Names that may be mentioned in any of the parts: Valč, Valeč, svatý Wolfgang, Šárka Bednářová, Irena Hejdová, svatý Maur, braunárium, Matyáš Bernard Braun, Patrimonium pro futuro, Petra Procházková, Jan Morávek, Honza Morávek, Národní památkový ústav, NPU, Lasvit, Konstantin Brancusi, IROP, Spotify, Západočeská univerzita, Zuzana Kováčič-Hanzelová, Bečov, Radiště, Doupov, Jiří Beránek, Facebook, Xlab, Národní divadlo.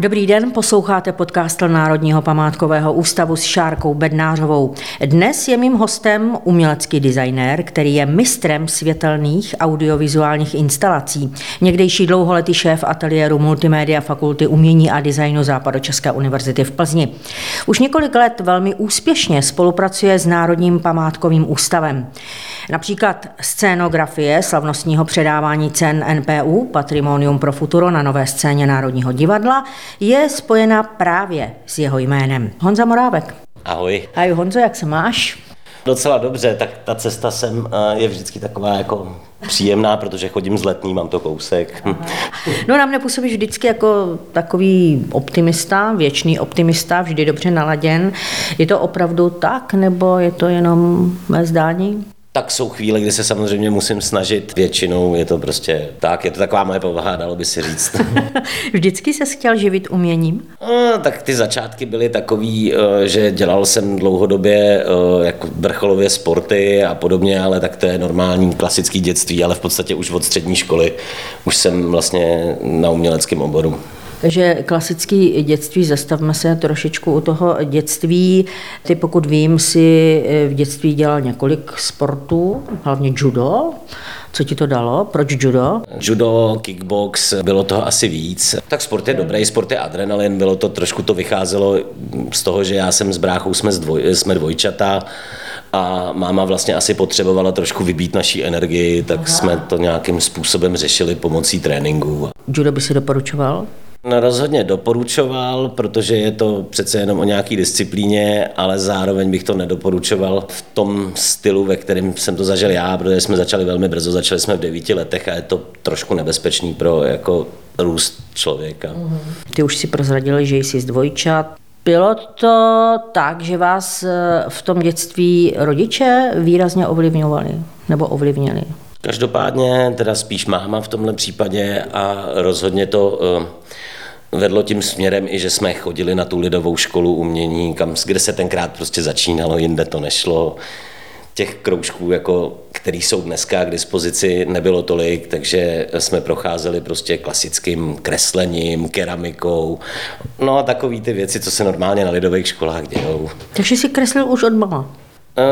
Dobrý den, posloucháte podcast Národního památkového ústavu s Šárkou Bednářovou. Dnes je mým hostem umělecký designér, který je mistrem světelných audiovizuálních instalací. Někdejší dlouholetý šéf ateliéru multimédia Fakulty umění a designu Západočeské univerzity v Plzni. Už několik let velmi úspěšně spolupracuje s Národním památkovým ústavem. Například scénografie slavnostního předávání cen NPU Patrimonium pro futuro na nové scéně Národního divadla je spojena právě s jeho jménem. Honza Morávek. Ahoj. Ahoj Honzo, jak se máš? Docela dobře, tak ta cesta sem je vždycky taková jako příjemná, protože chodím z Letní, mám to kousek. Aha. No nám nepůsobíš vždycky jako takový optimista, věčný optimista, vždy dobře naladěn. Je to opravdu tak, nebo je to jenom mé zdání? Tak jsou chvíle, kdy se samozřejmě musím snažit. Většinou je to prostě tak, je to taková moje povaha, dalo by si říct. Vždycky ses chtěl živit uměním? Tak ty začátky byly takový, že dělal jsem dlouhodobě jako vrcholově sporty a podobně, ale tak to je normální klasický dětství, ale v podstatě už od střední školy už jsem vlastně na uměleckém oboru. Takže klasické dětství, zastavme se trošičku u toho dětství. Ty, pokud vím, si v dětství dělal několik sportů, hlavně judo. Co ti to dalo? Proč judo? Judo, kickbox, bylo toho asi víc. Tak sport je dobrý, sport je adrenalin, bylo to trošku, to vycházelo z toho, že já jsem s bráchou, jsme dvojčata a máma vlastně asi potřebovala trošku vybít naší energii, tak jsme to nějakým způsobem řešili pomocí tréninku. Judo by si doporučoval? No, rozhodně doporučoval, protože je to přece jenom o nějaký disciplíně, ale zároveň bych to nedoporučoval v tom stylu, ve kterém jsem to zažil já, protože jsme začali velmi brzo, začali jsme v 9 letech a je to trošku nebezpečný pro jako růst člověka. Ty už si prozradili, že jsi z dvojčat. Bylo to tak, že vás v tom dětství rodiče výrazně ovlivňovali nebo ovlivnili? Každopádně teda spíš máma v tomhle případě a rozhodně to vedlo tím směrem i, že jsme chodili na tu lidovou školu umění, kde se tenkrát prostě začínalo, jinde to nešlo. Těch kroužků, jako, který jsou dneska k dispozici, nebylo tolik, takže jsme procházeli prostě klasickým kreslením, keramikou, no a takový ty věci, co se normálně na lidových školách dějou. Takže jsi kreslil už od máma?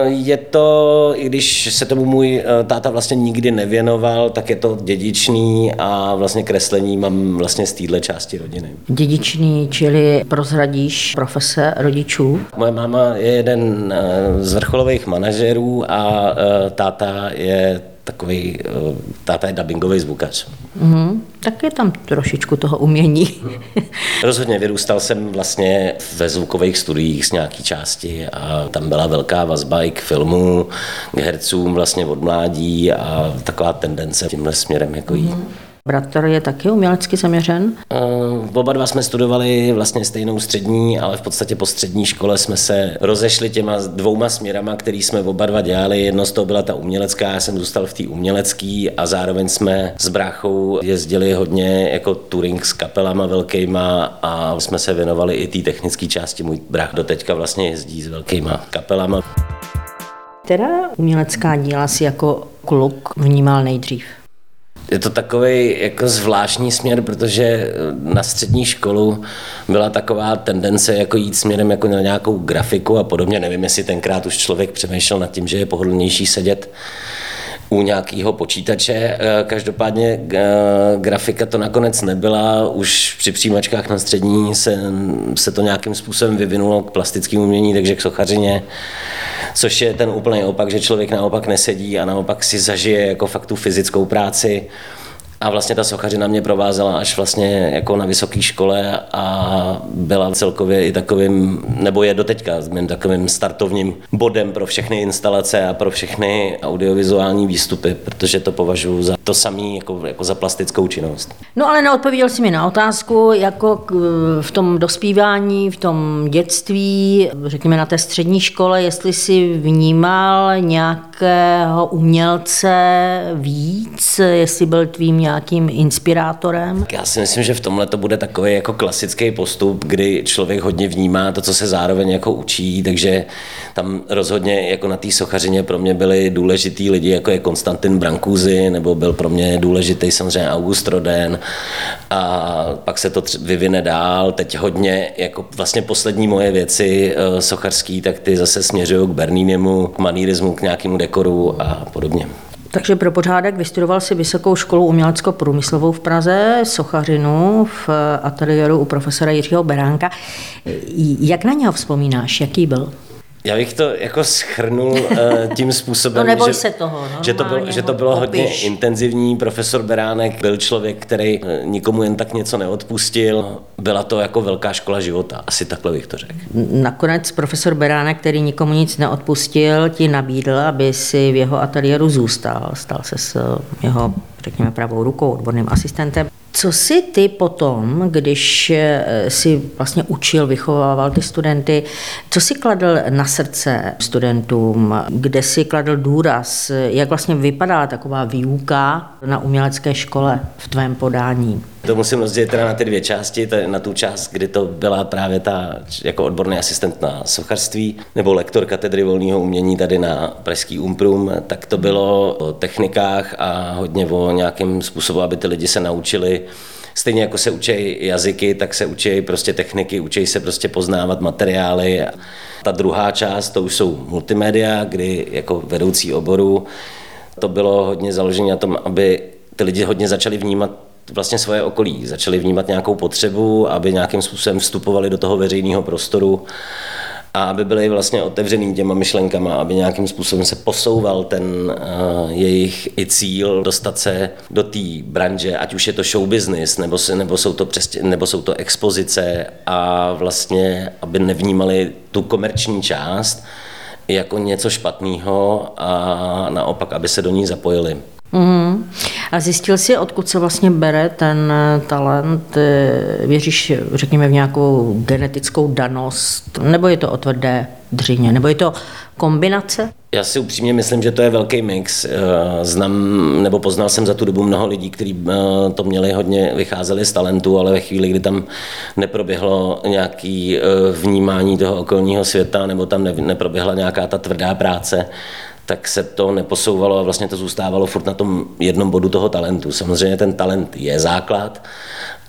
Je to, i když se tomu můj táta vlastně nikdy nevěnoval, tak je to dědičný a vlastně kreslení mám vlastně z téhle části rodiny. Dědičný, čili prozradíš profese rodičů? Moje máma je jeden z vrcholových manažerů a táta je dabingový zvukař. Tak je tam trošičku toho umění. Rozhodně vyrůstal jsem vlastně ve zvukových studiích z nějaký části a tam byla velká vazba i k filmu, k hercům vlastně od mládí a taková tendence tímhle směrem jako jít. Bratr je taky umělecky zaměřen? Oba dva jsme studovali vlastně stejnou střední, ale v podstatě po střední škole jsme se rozešli těma 2 směrama, který jsme oba dva dělali. Jedno z toho byla ta umělecká, já jsem zůstal v té umělecký a zároveň jsme s bráchou jezdili hodně jako touring s kapelama velkejma a jsme se věnovali i té technické části. Můj brách doteďka vlastně jezdí s velkejma kapelama. Která umělecká díla si jako kluk vnímal nejdřív? Je to takový jako zvláštní směr, protože na střední školu byla taková tendence jako jít směrem jako na nějakou grafiku a podobně. Nevím, jestli tenkrát už člověk přemýšlel nad tím, že je pohodlnější sedět u nějakého počítače. Každopádně grafika to nakonec nebyla, už při přijímačkách na střední se to nějakým způsobem vyvinulo k plastickému umění, takže k sochařině, což je ten úplný opak, že člověk naopak nesedí a naopak si zažije jako fakt tu fyzickou práci. A vlastně ta sochařina mě provázela až vlastně jako na vysoké škole a byla celkově i takovým, nebo je doteďka mým takovým startovním bodem pro všechny instalace a pro všechny audiovizuální výstupy, protože to považuji za to samé jako za plastickou činnost. No ale neodpověděl jsi mi na otázku, jako v tom dospívání, v tom dětství, řekněme na té střední škole, jestli jsi vnímal nějakého umělce víc, jestli byl tvým nějakým inspirátorem? Já si myslím, že v tomhle to bude takový jako klasický postup, kdy člověk hodně vnímá to, co se zároveň jako učí, takže tam rozhodně jako na té sochařině pro mě byli důležitý lidi, jako je Konstantin Brancusi, nebo byl pro mě důležitý samozřejmě August Rodin, a pak se to vyvine dál. Teď hodně, jako vlastně poslední moje věci sochařský, tak ty zase směřují k Berníniemu, k manierismu, k nějakému dekoru a podobně. Takže pro pořádek, vystudoval si Vysokou školu umělecko-průmyslovou v Praze, sochařinu v ateliéru u profesora Jiřího Beránka. Jak na něho vzpomínáš? Jaký byl? Já bych to jako shrnul tím způsobem, že to bylo hodně intenzivní. Profesor Beránek byl člověk, který nikomu jen tak něco neodpustil. Byla to jako velká škola života, asi takhle bych to řekl. Nakonec profesor Beránek, který nikomu nic neodpustil, ti nabídl, aby si v jeho ateliéru zůstal. Stal se s jeho, řekněme, pravou rukou, odborným asistentem. Co si ty potom, když si vlastně učil, vychovával ty studenty, co si kladl na srdce studentům, kde si kladl důraz, jak vlastně vypadala taková výuka na umělecké škole v tvém podání? To musím rozdělit teda na ty dvě části, na tu část, kdy to byla právě ta jako odborný asistent na sochařství nebo lektor katedry volného umění tady na pražský Umprum, tak to bylo o technikách a hodně o nějakém způsobu, aby ty lidi se naučili. Stejně jako se učí jazyky, tak se učí prostě techniky, učí se prostě poznávat materiály. Ta druhá část, to už jsou multimédia, kdy jako vedoucí oboru to bylo hodně založené na tom, aby ty lidi hodně začali vnímat vlastně svoje okolí, začali vnímat nějakou potřebu, aby nějakým způsobem vstupovali do toho veřejného prostoru a aby byli vlastně otevřený těma myšlenkama, aby nějakým způsobem se posouval ten jejich i cíl dostat se do té branže, ať už je to show business, nebo jsou to expozice, a vlastně aby nevnímali tu komerční část jako něco špatného a naopak, aby se do ní zapojili. Uhum. A zjistil jsi, odkud se vlastně bere ten talent? Věříš, řekněme, v nějakou genetickou danost? Nebo je to o tvrdé dřině? Nebo je to kombinace? Já si upřímně myslím, že to je velký mix. Poznal jsem za tu dobu mnoho lidí, kteří to měli hodně, vycházeli z talentu, ale ve chvíli, kdy tam neproběhlo nějaké vnímání toho okolního světa, nebo tam neproběhla nějaká ta tvrdá práce, tak se to neposouvalo a vlastně to zůstávalo furt na tom jednom bodu toho talentu. Samozřejmě ten talent je základ,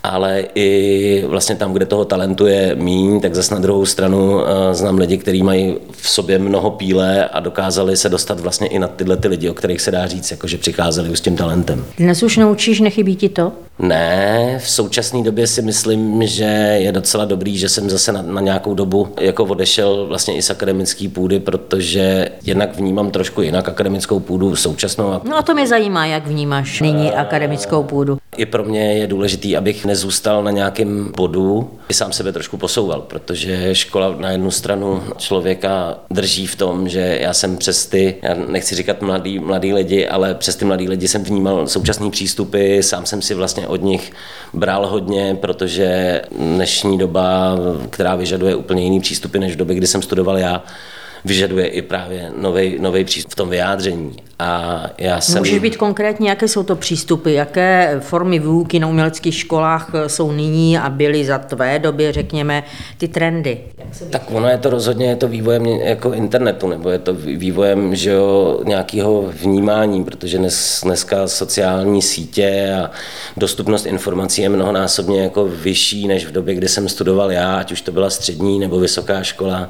ale i vlastně tam, kde toho talentu je míň, tak zase na druhou stranu znám lidi, kteří mají v sobě mnoho píle a dokázali se dostat vlastně i na tyhle ty lidi, o kterých se dá říct, jako že přicházeli už s tím talentem. Dnes už naučíš, nechybí ti to? Ne, v současné době si myslím, že je docela dobrý, že jsem zase na nějakou dobu jako odešel vlastně i z akademické půdy, protože jednak vnímám trošku jinak akademickou půdu současnou. No a to mě zajímá, jak vnímáš nyní akademickou půdu. I pro mě je důležitý, abych nezůstal na nějakém bodu, i sám sebe trošku posouval, protože škola na jednu stranu člověka drží v tom, že já jsem přes ty, já nechci říkat mladý lidi, ale přes ty mladý lidi jsem vnímal současný přístupy, sám jsem si vlastně od nich bral hodně, protože dnešní doba, která vyžaduje úplně jiný přístupy než v době, kdy jsem studoval já, vyžaduje i právě nový přístup v tom vyjádření. A já jsem... Můžeš být konkrétní, jaké jsou to přístupy, jaké formy výuky na uměleckých školách jsou nyní a byly za tvé doby, řekněme, ty trendy? Tak ono je to rozhodně, je to vývojem jako internetu, nebo je to vývojem, že jo, nějakého vnímání, protože dneska sociální sítě a dostupnost informací je mnohonásobně jako vyšší než v době, kdy jsem studoval já, ať už to byla střední nebo vysoká škola.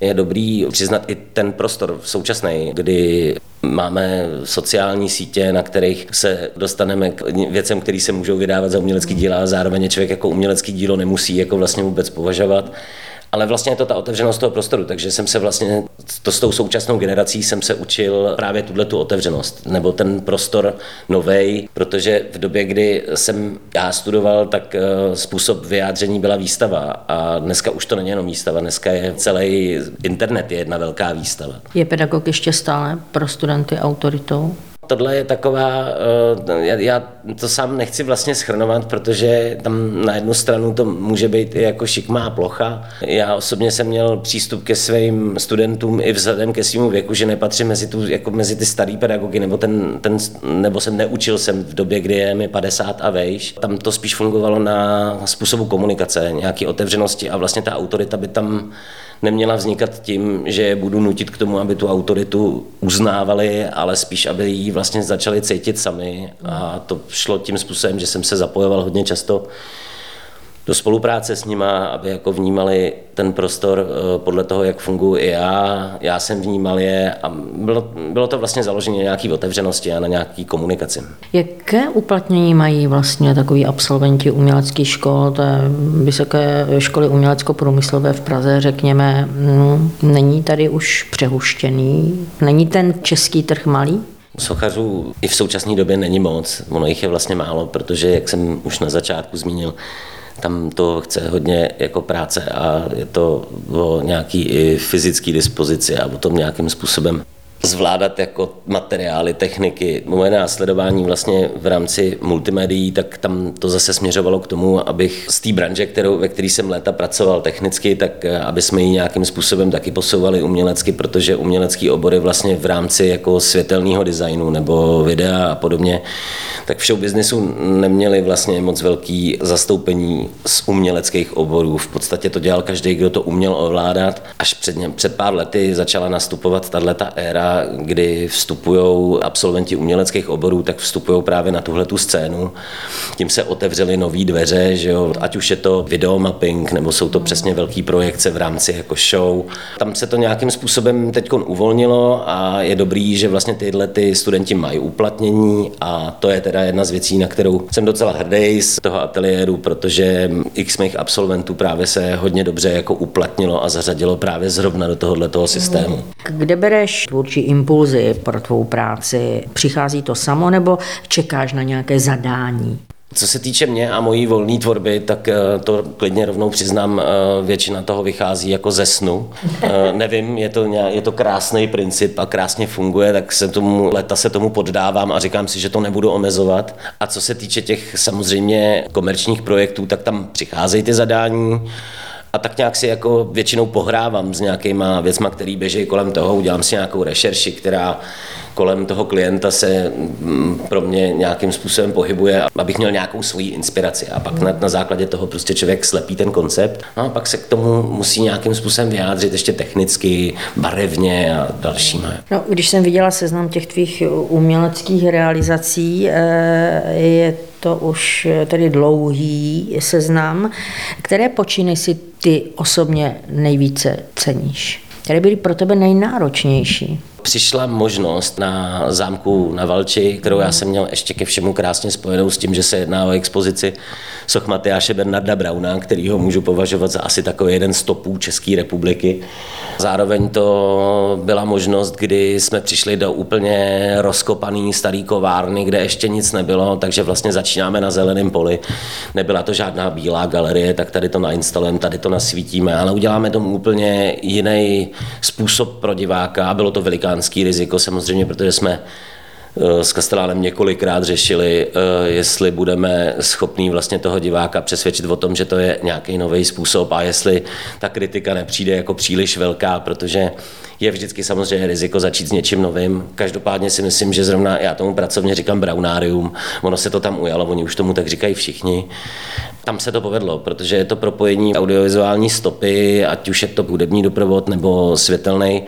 Je dobrý přiznat i ten prostor současný, kdy máme sociální sítě, na kterých se dostaneme k věcem, které se můžou vydávat za umělecký díla, a zároveň člověk jako umělecký dílo nemusí jako vlastně vůbec považovat. Ale vlastně je to ta otevřenost toho prostoru, takže jsem se vlastně s tou současnou generací jsem se učil právě tu otevřenost, nebo ten prostor novej, protože v době, kdy jsem já studoval, tak způsob vyjádření byla výstava, a dneska už to není jenom výstava, dneska je celý internet je jedna velká výstava. Je pedagog ještě stále pro studenty autoritou? Tohle je taková, já to sám nechci vlastně schrnovat, protože tam na jednu stranu to může být i jako šikmá plocha. Já osobně jsem měl přístup ke svým studentům i vzhledem ke svému věku, že nepatřím mezi ty starý pedagogy, nebo neučil jsem v době, kdy je mi 50 a vejš. Tam to spíš fungovalo na způsobu komunikace, nějaký otevřenosti a vlastně ta autorita by tam neměla vznikat tím, že je budu nutit k tomu, aby tu autoritu uznávali, ale spíš, aby ji vlastně začali cítit sami. A to šlo tím způsobem, že jsem se zapojoval hodně často do spolupráce s nima, aby jako vnímali ten prostor podle toho, jak funguji i já jsem vnímal je a bylo to vlastně založené na nějaký otevřenosti a na nějaký komunikaci. Jaké uplatnění mají vlastně takoví absolventi uměleckých škol, té Vysoké školy umělecko-průmyslové v Praze, řekněme, není tady už přehuštěný, není ten český trh malý? Sochařů i v současné době není moc, ono jich je vlastně málo, protože jak jsem už na začátku zmínil, tam to chce hodně jako práce a je to o nějaký i fyzický dispozici a o tom nějakým způsobem zvládat jako materiály, techniky. Moje následování vlastně v rámci multimédií, tak tam to zase směřovalo k tomu, abych z té branže, ve které jsem léta pracoval technicky, tak aby jsme ji nějakým způsobem taky posouvali umělecky, protože umělecký obory vlastně v rámci jako světelného designu nebo videa a podobně, tak v showbiznesu neměli vlastně moc velký zastoupení z uměleckých oborů. V podstatě to dělal každý, kdo to uměl ovládat. Až před pár lety začala nastupovat tato éra, kdy vstupují absolventi uměleckých oborů, tak vstupují právě na tuhletu scénu. Tím se otevřely nový dveře, že jo? Ať už je to videomapping, nebo jsou to přesně velký projekce v rámci jako show. Tam se to nějakým způsobem teďkon uvolnilo a je dobrý, že vlastně tyhle ty studenti mají uplatnění a to je teda jedna z věcí, na kterou jsem docela hrdý z toho ateliéru, protože x mých absolventů právě se hodně dobře jako uplatnilo a zařadilo právě zrovna do tohoto systému. Kde bereš či impulzy pro tvou práci? Přichází to samo nebo čekáš na nějaké zadání? Co se týče mě a mojí volné tvorby, tak to klidně rovnou přiznám, většina toho vychází jako ze snu. Nevím, je to krásný princip a krásně funguje, tak se tomu poddávám a říkám si, že to nebudu omezovat. A co se týče těch samozřejmě komerčních projektů, tak tam přicházejí ty zadání, a tak nějak si jako většinou pohrávám s nějakýma věcma, který běží kolem toho, udělám si nějakou rešerši, která kolem toho klienta se pro mě nějakým způsobem pohybuje, abych měl nějakou svoji inspiraci a pak na základě toho prostě člověk slepí ten koncept a pak se k tomu musí nějakým způsobem vyjádřit ještě technicky, barevně a dalšíma. No, když jsem viděla seznam těch tvých uměleckých realizací, je to už tedy dlouhý seznam, které počíny si ty osobně nejvíce ceníš, které byly pro tebe nejnáročnější? Přišla možnost na zámku na Valči, kterou já jsem měl ještě ke všemu krásně spojenou s tím, že se jedná o expozici soch Matyáše Bernarda Brauna, kterýho můžu považovat za asi takový jeden z topů České republiky. Zároveň to byla možnost, kdy jsme přišli do úplně rozkopaný starý kovárny, kde ještě nic nebylo, takže vlastně začínáme na zeleném poli. Nebyla to žádná bílá galerie, tak tady to nainstalujeme, tady to nasvítíme, ale uděláme tomu úplně jiný způsob pro diváka a bylo to veliká riziko samozřejmě, protože jsme s Kastelánem několikrát řešili, jestli budeme schopní vlastně toho diváka přesvědčit o tom, že to je nějaký nový způsob a jestli ta kritika nepřijde jako příliš velká, protože je vždycky samozřejmě riziko začít s něčím novým. Každopádně si myslím, že zrovna já tomu pracovně říkám braunárium, ono se to tam ujalo, oni už tomu tak říkají všichni. Tam se to povedlo, protože je to propojení audiovizuální stopy, ať už je to hudební doprovod nebo světelný,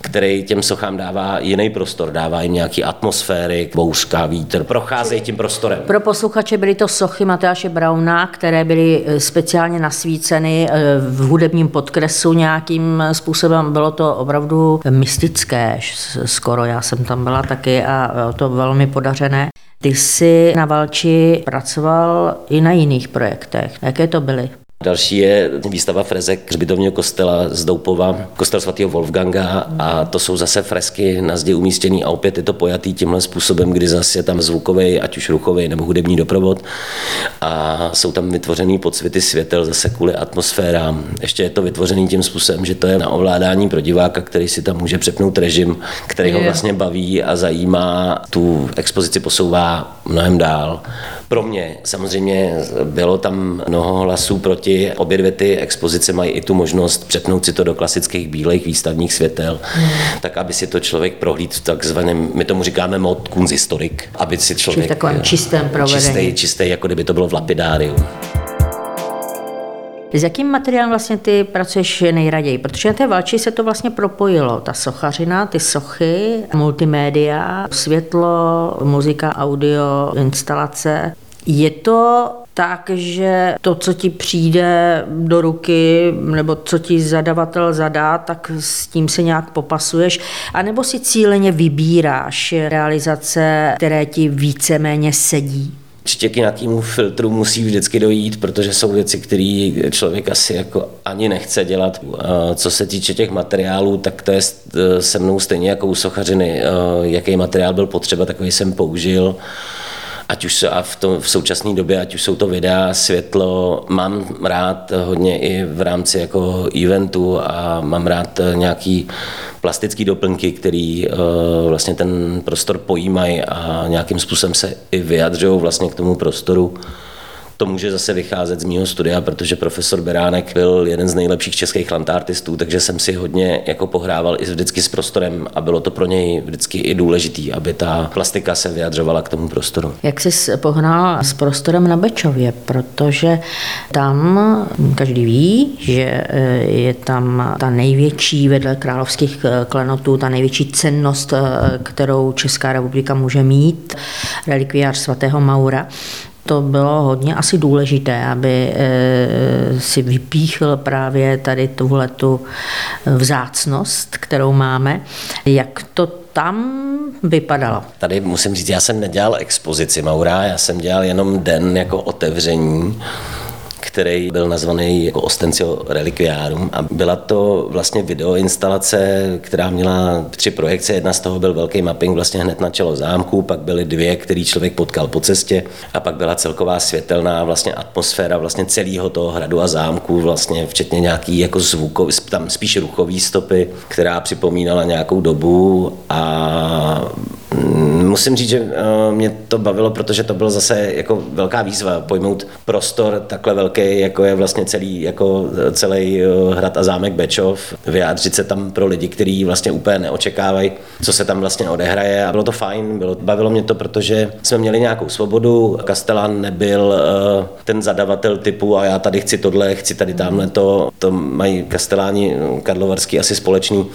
který těm sochám dává jiný prostor, dává jim nějaký atmosféry, bouřka, vítr, procházejí tím prostorem. Pro posluchače byly to sochy Matyáše Brauna, které byly speciálně nasvíceny v hudebním podkresu nějakým způsobem, bylo to opravdu mystické, skoro já jsem tam byla taky a to velmi podařené. Ty jsi na Valči pracoval i na jiných projektech. Jaké to byly? Další je výstava fresek hřbitovního kostela z Doupova, kostel svatého Wolfganga, a to jsou zase fresky na zdi umístěný a opět je to pojatý tímhle způsobem, kdy zase je tam zvukový, ať už ruchový nebo hudební doprovod, a jsou tam vytvořený podsvěty světel zase kvůli atmosférám. Ještě je to vytvořený tím způsobem, že to je na ovládání pro diváka, který si tam může přepnout režim, který ho vlastně baví a zajímá, tu expozici posouvá mnohem dál. Pro mě samozřejmě bylo tam mnoho hlasů proti. Obě dvě ty expozice mají i tu možnost přepnout si to do klasických bílejch výstavních světel, tak aby si to člověk prohlídl v takzvaném, my tomu říkáme mod kunsthistorik, aby si člověk... Čiže v takovém čistém provedení. Čistý, jako kdyby to bylo v lapidáriu. S jakým materiálem vlastně ty pracuješ nejraději? Protože na té Valči se to vlastně propojilo. Ta sochařina, ty sochy, multimédia, světlo, muzika, audio, instalace. Je to... Takže to, co ti přijde do ruky, nebo co ti zadavatel zadá, tak s tím se nějak popasuješ, anebo si cíleně vybíráš realizace, které ti víceméně sedí? Určitě k nějakému filtru musí vždycky dojít, protože jsou věci, které člověk asi jako ani nechce dělat. Co se týče těch materiálů, tak to je se mnou stejně jako u sochařiny. Jaký materiál byl potřeba, takový jsem použil. Ať už v současné době, ať už jsou to videa, světlo, mám rád hodně i v rámci jako eventu a mám rád nějaký plastické doplňky, které vlastně ten prostor pojímají a nějakým způsobem se i vyjadřují vlastně k tomu prostoru. To může zase vycházet z mýho studia, protože profesor Beránek byl jeden z nejlepších českých lantartistů, takže jsem si hodně jako pohrával i vždycky s prostorem a bylo to pro něj vždycky i důležitý, aby ta plastika se vyjadřovala k tomu prostoru. Jak jsi pohnal s prostorem na Bečově, protože tam každý ví, že je tam ta největší vedle královských klenotů, ta největší cennost, kterou Česká republika může mít, relikviář svatého Maura. To bylo hodně asi důležité, aby si vypíchl právě tady tuhletu vzácnost, kterou máme. Jak to tam vypadalo? Tady musím říct, já jsem nedělal expozici Maura, já jsem dělal jenom den jako otevření, který byl nazvaný jako Ostensio Reliquiarum, a byla to vlastně videoinstalace, která měla 3 projekce, jedna z toho byl velký mapping vlastně hned na čelo zámku, pak byly 2, který člověk potkal po cestě, a pak byla celková světelná vlastně atmosféra vlastně celého toho hradu a zámku, vlastně včetně nějaký jako zvukový, tam spíš ruchový stopy, která připomínala nějakou dobu. A musím říct, že mě to bavilo, protože to byla zase jako velká výzva pojmout prostor takhle velký, jako je vlastně celý hrad a zámek Bečov, vyjádřit se tam pro lidi, kteří vlastně úplně neočekávají, co se tam vlastně odehraje, a bylo to fajn, bavilo mě to, protože jsme měli nějakou svobodu, Kastelan nebyl ten zadavatel typu a já tady chci tohle, chci tady tamhle to mají kasteláni karlovarský asi společný,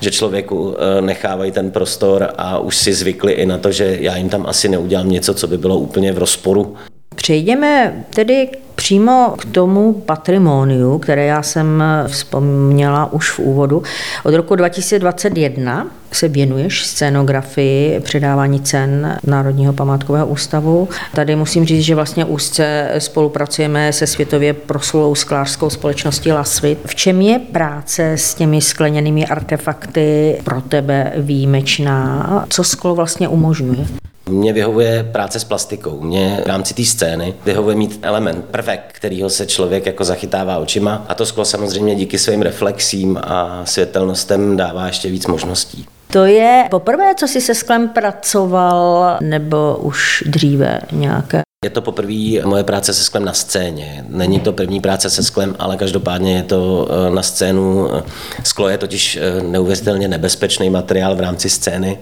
že člověku nechávají ten prostor a už si zvykli i na to, že já jim tam asi neudělám něco, co by bylo úplně v rozporu. Přejdeme tedy přímo k tomu patrimoniu, které já jsem vzpomněla už v úvodu. Od roku 2021 se věnuješ scénografii předávání cen Národního památkového ústavu. Tady musím říct, že vlastně úzce spolupracujeme se světově proslulou sklářskou společností Lasvit. V čem je práce s těmi skleněnými artefakty pro tebe výjimečná? Co sklo vlastně umožňuje? Mně vyhovuje práce s plastikou. Mně v rámci té scény vyhovuje mít element, prvek, kterýho se člověk jako zachytává očima, a to sklo samozřejmě díky svým reflexím a světelnostem dává ještě víc možností. To je poprvé, co jsi se sklem pracoval, nebo už dříve nějaké? Je to poprvé moje práce se sklem na scéně. Není to první práce se sklem, ale každopádně je to na scénu. Sklo je totiž neuvěřitelně nebezpečný materiál v rámci scény,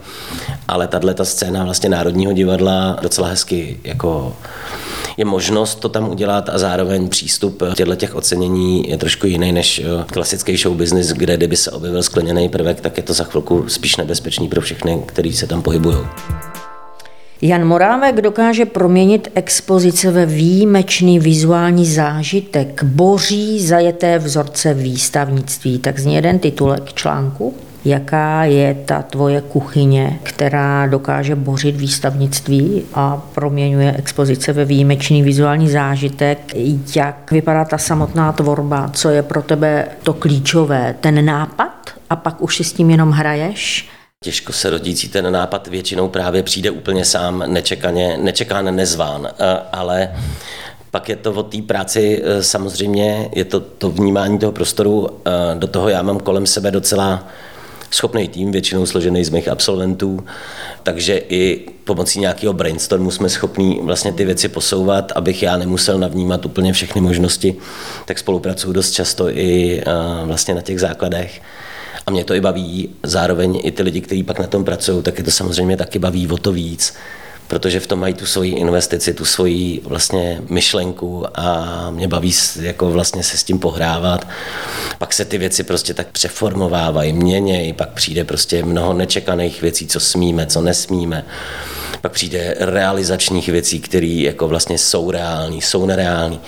ale tato scéna vlastně Národního divadla docela hezky jako je možnost to tam udělat, a zároveň přístup těchto ocenění je trošku jiný než klasický show business, kde kdyby se objevil skleněný prvek, tak je to za chvilku spíš nebezpečný pro všechny, kteří se tam pohybují. Jan Morávek dokáže proměnit expozice ve výjimečný vizuální zážitek. Boří zajeté vzorce výstavnictví. Tak zní jeden titulek článku jaká je ta tvoje kuchyně, která dokáže bořit výstavnictví a proměňuje expozice ve výjimečný vizuální zážitek, jak vypadá ta samotná tvorba, co je pro tebe to klíčové, ten nápad a pak už si s tím jenom hraješ? Těžko se rodící ten nápad většinou právě přijde úplně sám, nečekán, nezván, ale pak je to o té práci, samozřejmě je to vnímání toho prostoru, do toho já mám kolem sebe docela schopný tým, většinou složený z mých absolventů, takže i pomocí nějakého brainstormu jsme schopní vlastně ty věci posouvat, abych já nemusel navnímat úplně všechny možnosti, tak spolupracuju dost často i vlastně na těch základech. A mě to i baví, zároveň i ty lidi, kteří pak na tom pracují, tak je to samozřejmě taky baví o to víc, protože v tom mají tu svoji investici, tu svoji vlastně myšlenku a mě baví jako vlastně se s tím pohrávat. Pak se ty věci prostě tak přeformovávají, měnějí, pak přijde prostě mnoho nečekaných věcí, co smíme, co nesmíme. Pak přijde realizačních věcí, které jako vlastně jsou reální, jsou nereální.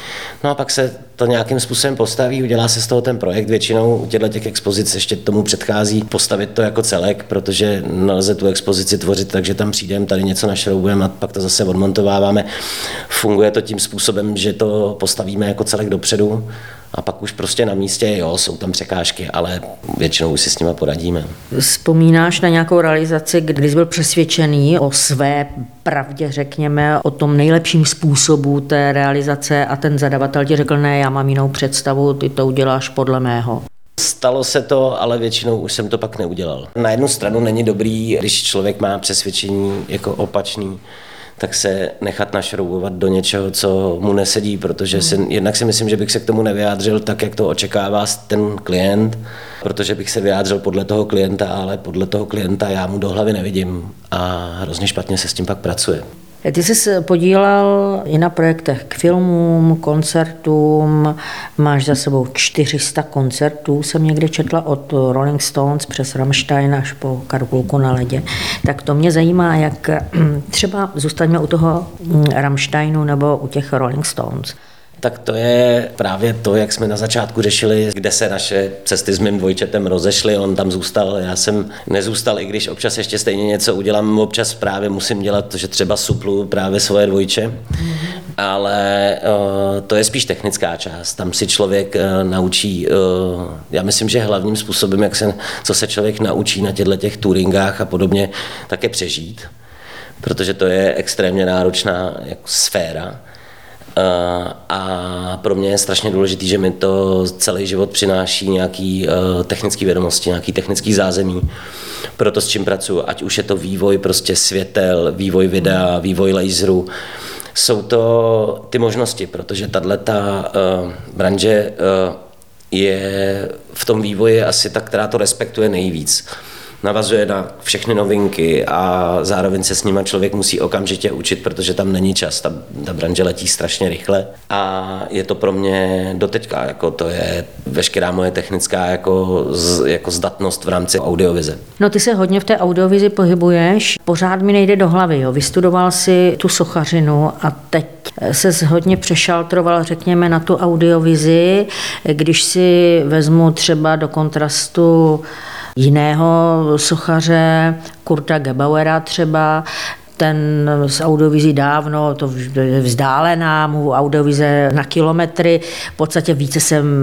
No a pak se to nějakým způsobem postaví, udělá se z toho ten projekt. Většinou u těchto expozic ještě tomu předchází postavit to jako celek, protože nelze tu expozici tvořit, takže tam přijdeme, tady něco našroubujeme a pak to zase odmontováváme. Funguje to tím způsobem, že to postavíme jako celek dopředu a pak už prostě na místě, jo, jsou tam překážky, ale většinou už si s nima poradíme. Vzpomínáš na nějakou realizaci, kdy jsi byl přesvědčený o své pravdě, řekněme, o tom nejlepším způsobu té realizace a ten zadavatel ti řekl, ne, já mám jinou představu, ty to uděláš podle mého? Stalo se to, ale většinou už jsem to pak neudělal. Na jednu stranu není dobrý, když člověk má přesvědčení jako opačný, tak se nechat našroubovat do něčeho, co mu nesedí, protože jednak si myslím, že bych se k tomu nevyjádřil tak, jak to očekává ten klient, protože bych se vyjádřil podle toho klienta, ale podle toho klienta já mu do hlavy nevidím a hrozně špatně se s tím pak pracuje. Ty jsi podílel i na projektech k filmům, koncertům, máš za sebou 400 koncertů, jsem někde četla od Rolling Stones přes Rammstein až po Karkulku na ledě. Tak to mě zajímá, jak třeba zůstaňme u toho Rammsteinu nebo u těch Rolling Stones. Tak to je právě to, jak jsme na začátku řešili, kde se naše cesty s mým dvojčetem rozešly, on tam zůstal, já jsem nezůstal, i když občas ještě stejně něco udělám, občas právě musím dělat, že třeba suplu právě svoje dvojče, ale to je spíš technická část, tam si člověk naučí, já myslím, že hlavním způsobem, co se člověk naučí na těchto touringách a podobně, tak je přežít, protože to je extrémně náročná jako sféra. A pro mě je strašně důležitý, že mi to celý život přináší nějaké technické vědomosti, nějaké technické zázemí pro to, s čím pracuji, ať už je to vývoj prostě světel, vývoj videa, vývoj laseru. Jsou to ty možnosti, protože tato branže je v tom vývoji asi ta, která to respektuje nejvíc. Navazuje na všechny novinky a zároveň se s nima člověk musí okamžitě učit, protože tam není čas, ta branže letí strašně rychle a je to pro mě doteďka, jako to je veškerá moje technická jako zdatnost v rámci audiovize. No ty se hodně v té audiovizi pohybuješ, pořád mi nejde do hlavy, jo. Vystudoval si tu sochařinu a teď se hodně přešaltroval, řekněme, na tu audiovizi, když si vezmu třeba do kontrastu jiného sochaře, Kurta Gebauera třeba, ten z audiovizí dávno, to je vzdálená mu audiovize na kilometry, v podstatě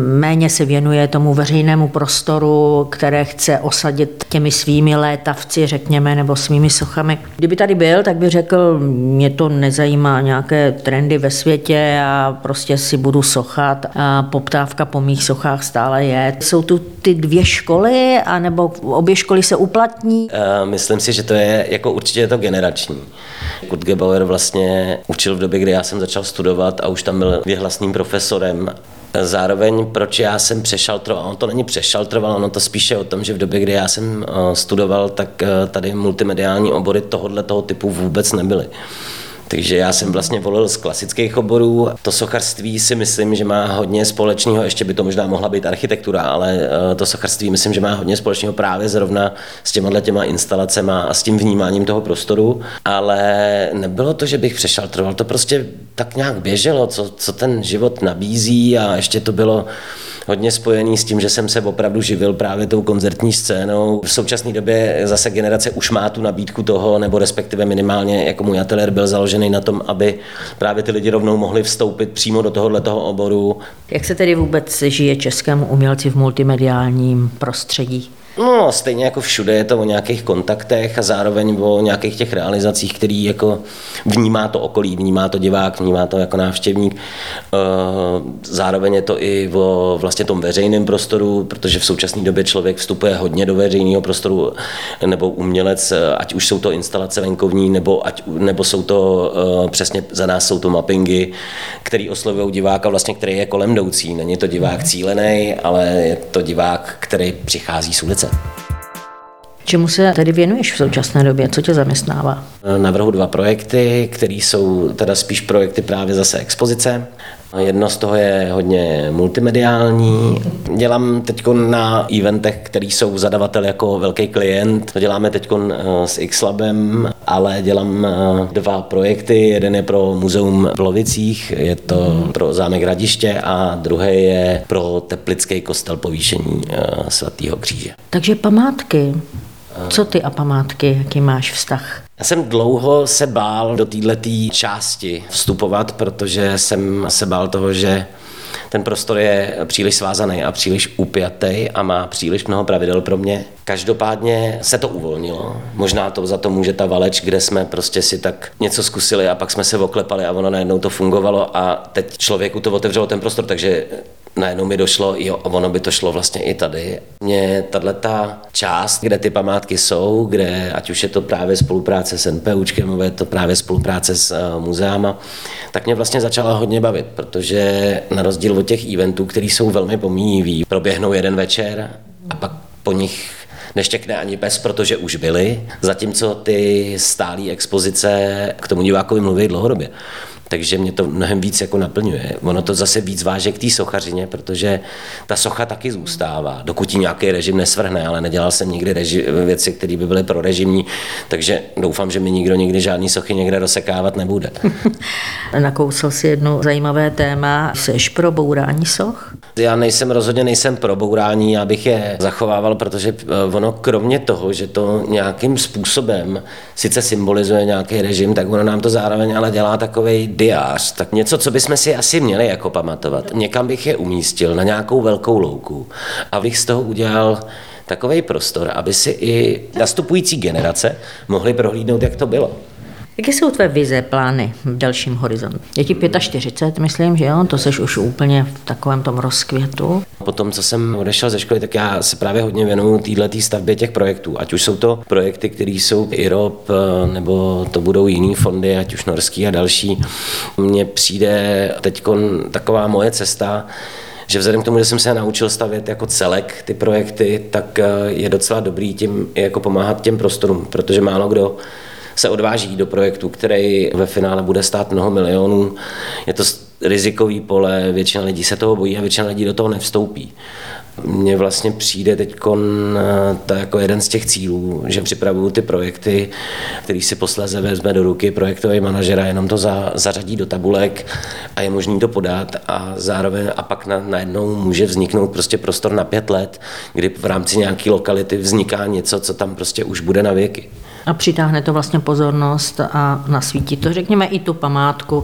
méně se věnuje tomu veřejnému prostoru, které chce osadit těmi svými létavci, řekněme, nebo svými sochami. Kdyby tady byl, tak by řekl, mě to nezajímá nějaké trendy ve světě a prostě si budu sochat a poptávka po mých sochách stále je. Jsou tu ty dvě školy, anebo obě školy se uplatní? Myslím si, že to je jako určitě to generační. Kurt Gebauer vlastně učil v době, kdy já jsem začal studovat a už tam byl věhlasným profesorem. Zároveň, proč já jsem přešaltroval, ono to není přešaltroval, ono to spíše o tom, že v době, kdy já jsem studoval, tak tady multimediální obory tohoto typu vůbec nebyly. Takže já jsem vlastně volil z klasických oborů. To sochařství si myslím, že má hodně společného, ještě by to možná mohla být architektura, ale to sochařství myslím, že má hodně společného právě zrovna s těma instalacema a s tím vnímáním toho prostoru. Ale nebylo to, že bych přešaltroval, to prostě tak nějak běželo, co ten život nabízí a ještě to bylo hodně spojený s tím, že jsem se opravdu živil právě tou koncertní scénou. V současné době zase generace už má tu nabídku toho, nebo respektive minimálně jako můj ateliér byl založený na tom, aby právě ty lidi rovnou mohli vstoupit přímo do tohoto oboru. Jak se tedy vůbec žije českému umělci v multimediálním prostředí? No, stejně jako všude je to o nějakých kontaktech a zároveň o nějakých těch realizacích, který jako vnímá to okolí, vnímá to divák, vnímá to jako návštěvník. Zároveň je to i o vlastně tom veřejném prostoru, protože v současné době člověk vstupuje hodně do veřejného prostoru, nebo umělec, ať už jsou to instalace venkovní, nebo jsou to přesně za nás jsou to mappingy, který oslovují diváka, vlastně, který je kolem jdoucí. Není to divák cílený, ale je to divák, který přichází z ulice. Čemu se tedy věnuješ v současné době? Co tě zaměstnává? Navrhu 2 projekty, které jsou teda spíš projekty právě zase expozice. Jedno z toho je hodně multimediální. Dělám teď na eventech, které jsou zadavatel jako velký klient. To děláme teď s Xlabem, ale dělám 2 projekty. Jeden je pro muzeum v Lovicích, je to pro zámek Radiště a druhý je pro Teplický kostel povýšení svatého kříže. Takže památky. Co ty a památky, jaký máš vztah? Já jsem dlouho se bál do této části vstupovat, protože jsem se bál toho, že ten prostor je příliš svázaný a příliš upjatý a má příliš mnoho pravidel pro mě. Každopádně se to uvolnilo. Možná to za to může ta Valeč, kde jsme prostě si tak něco zkusili a pak jsme se oklepali a ono najednou to fungovalo a teď člověku to otevřelo ten prostor, takže najednou mi došlo, jo, ono by to šlo vlastně i tady. Mně tato část, kde ty památky jsou, kde ať už je to právě spolupráce s NPUčkem, nebo je to právě spolupráce s muzeama, tak mě vlastně začala hodně bavit, protože na rozdíl od těch eventů, které jsou velmi pomíjivý, proběhnou jeden večer a pak po nich neštěkne ani pes, protože už byly, zatímco ty stálé expozice k tomu divákovi mluví dlouhodobě. Takže mě to mnohem víc jako naplňuje. Ono to zase víc váže k té sochařině, protože ta socha taky zůstává, dokud ji nějaký režim nesvrhne, ale nedělal jsem nikdy věci, které by byly pro režimní, takže doufám, že mi nikdo nikdy žádný sochy někde rozsekávat nebude. Nakousl si jedno zajímavé téma. Jseš pro bourání soch? Já rozhodně nejsem pro bourání, já bych je zachovával, protože ono kromě toho, že to nějakým způsobem sice symbolizuje nějaký režim, tak ono nám to zároveň ale dělá takovej diář, tak něco, co bychom si asi měli jako pamatovat. Někam bych je umístil na nějakou velkou louku a abych z toho udělal takovej prostor, aby si i nastupující generace mohly prohlídnout, jak to bylo. Jaké jsou tvé vize, plány v dalším horizontu? Je ti 45, myslím, že jo? To seš už úplně v takovém tom rozkvětu. Po tom, co jsem odešel ze školy, tak já se právě hodně věnuju této stavbě těch projektů. Ať už jsou to projekty, které jsou IROP, nebo to budou jiný fondy, ať už norský a další. Mně přijde teď taková moje cesta, že vzhledem k tomu, že jsem se naučil stavět jako celek ty projekty, tak je docela dobrý tím jako pomáhat těm prostorům, protože málo kdo se odváží do projektu, který ve finále bude stát mnoho milionů. Je to rizikový pole, většina lidí se toho bojí a většina lidí do toho nevstoupí. Mně vlastně přijde teďkon jako jeden z těch cílů, že připravuju ty projekty, který si posléze vezme do ruky projektový manažera, jenom to zařadí do tabulek a je možný to podat a zároveň a pak najednou může vzniknout prostě prostor na 5 let, kdy v rámci nějaké lokality vzniká něco, co tam prostě už bude na věky. A přitáhne to vlastně pozornost a nasvítí to, řekněme, i tu památku,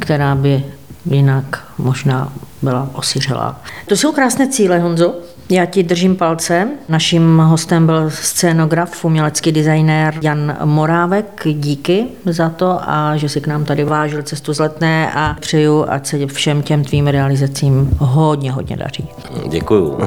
která by jinak možná byla osiřelá. To jsou krásné cíle, Honzo. Já ti držím palce. Naším hostem byl scénograf, umělecký designér Jan Morávek. Díky za to, a že si k nám tady vážil cestu z Letné a přeju, ať se všem těm tvým realizacím hodně daří. Děkuju.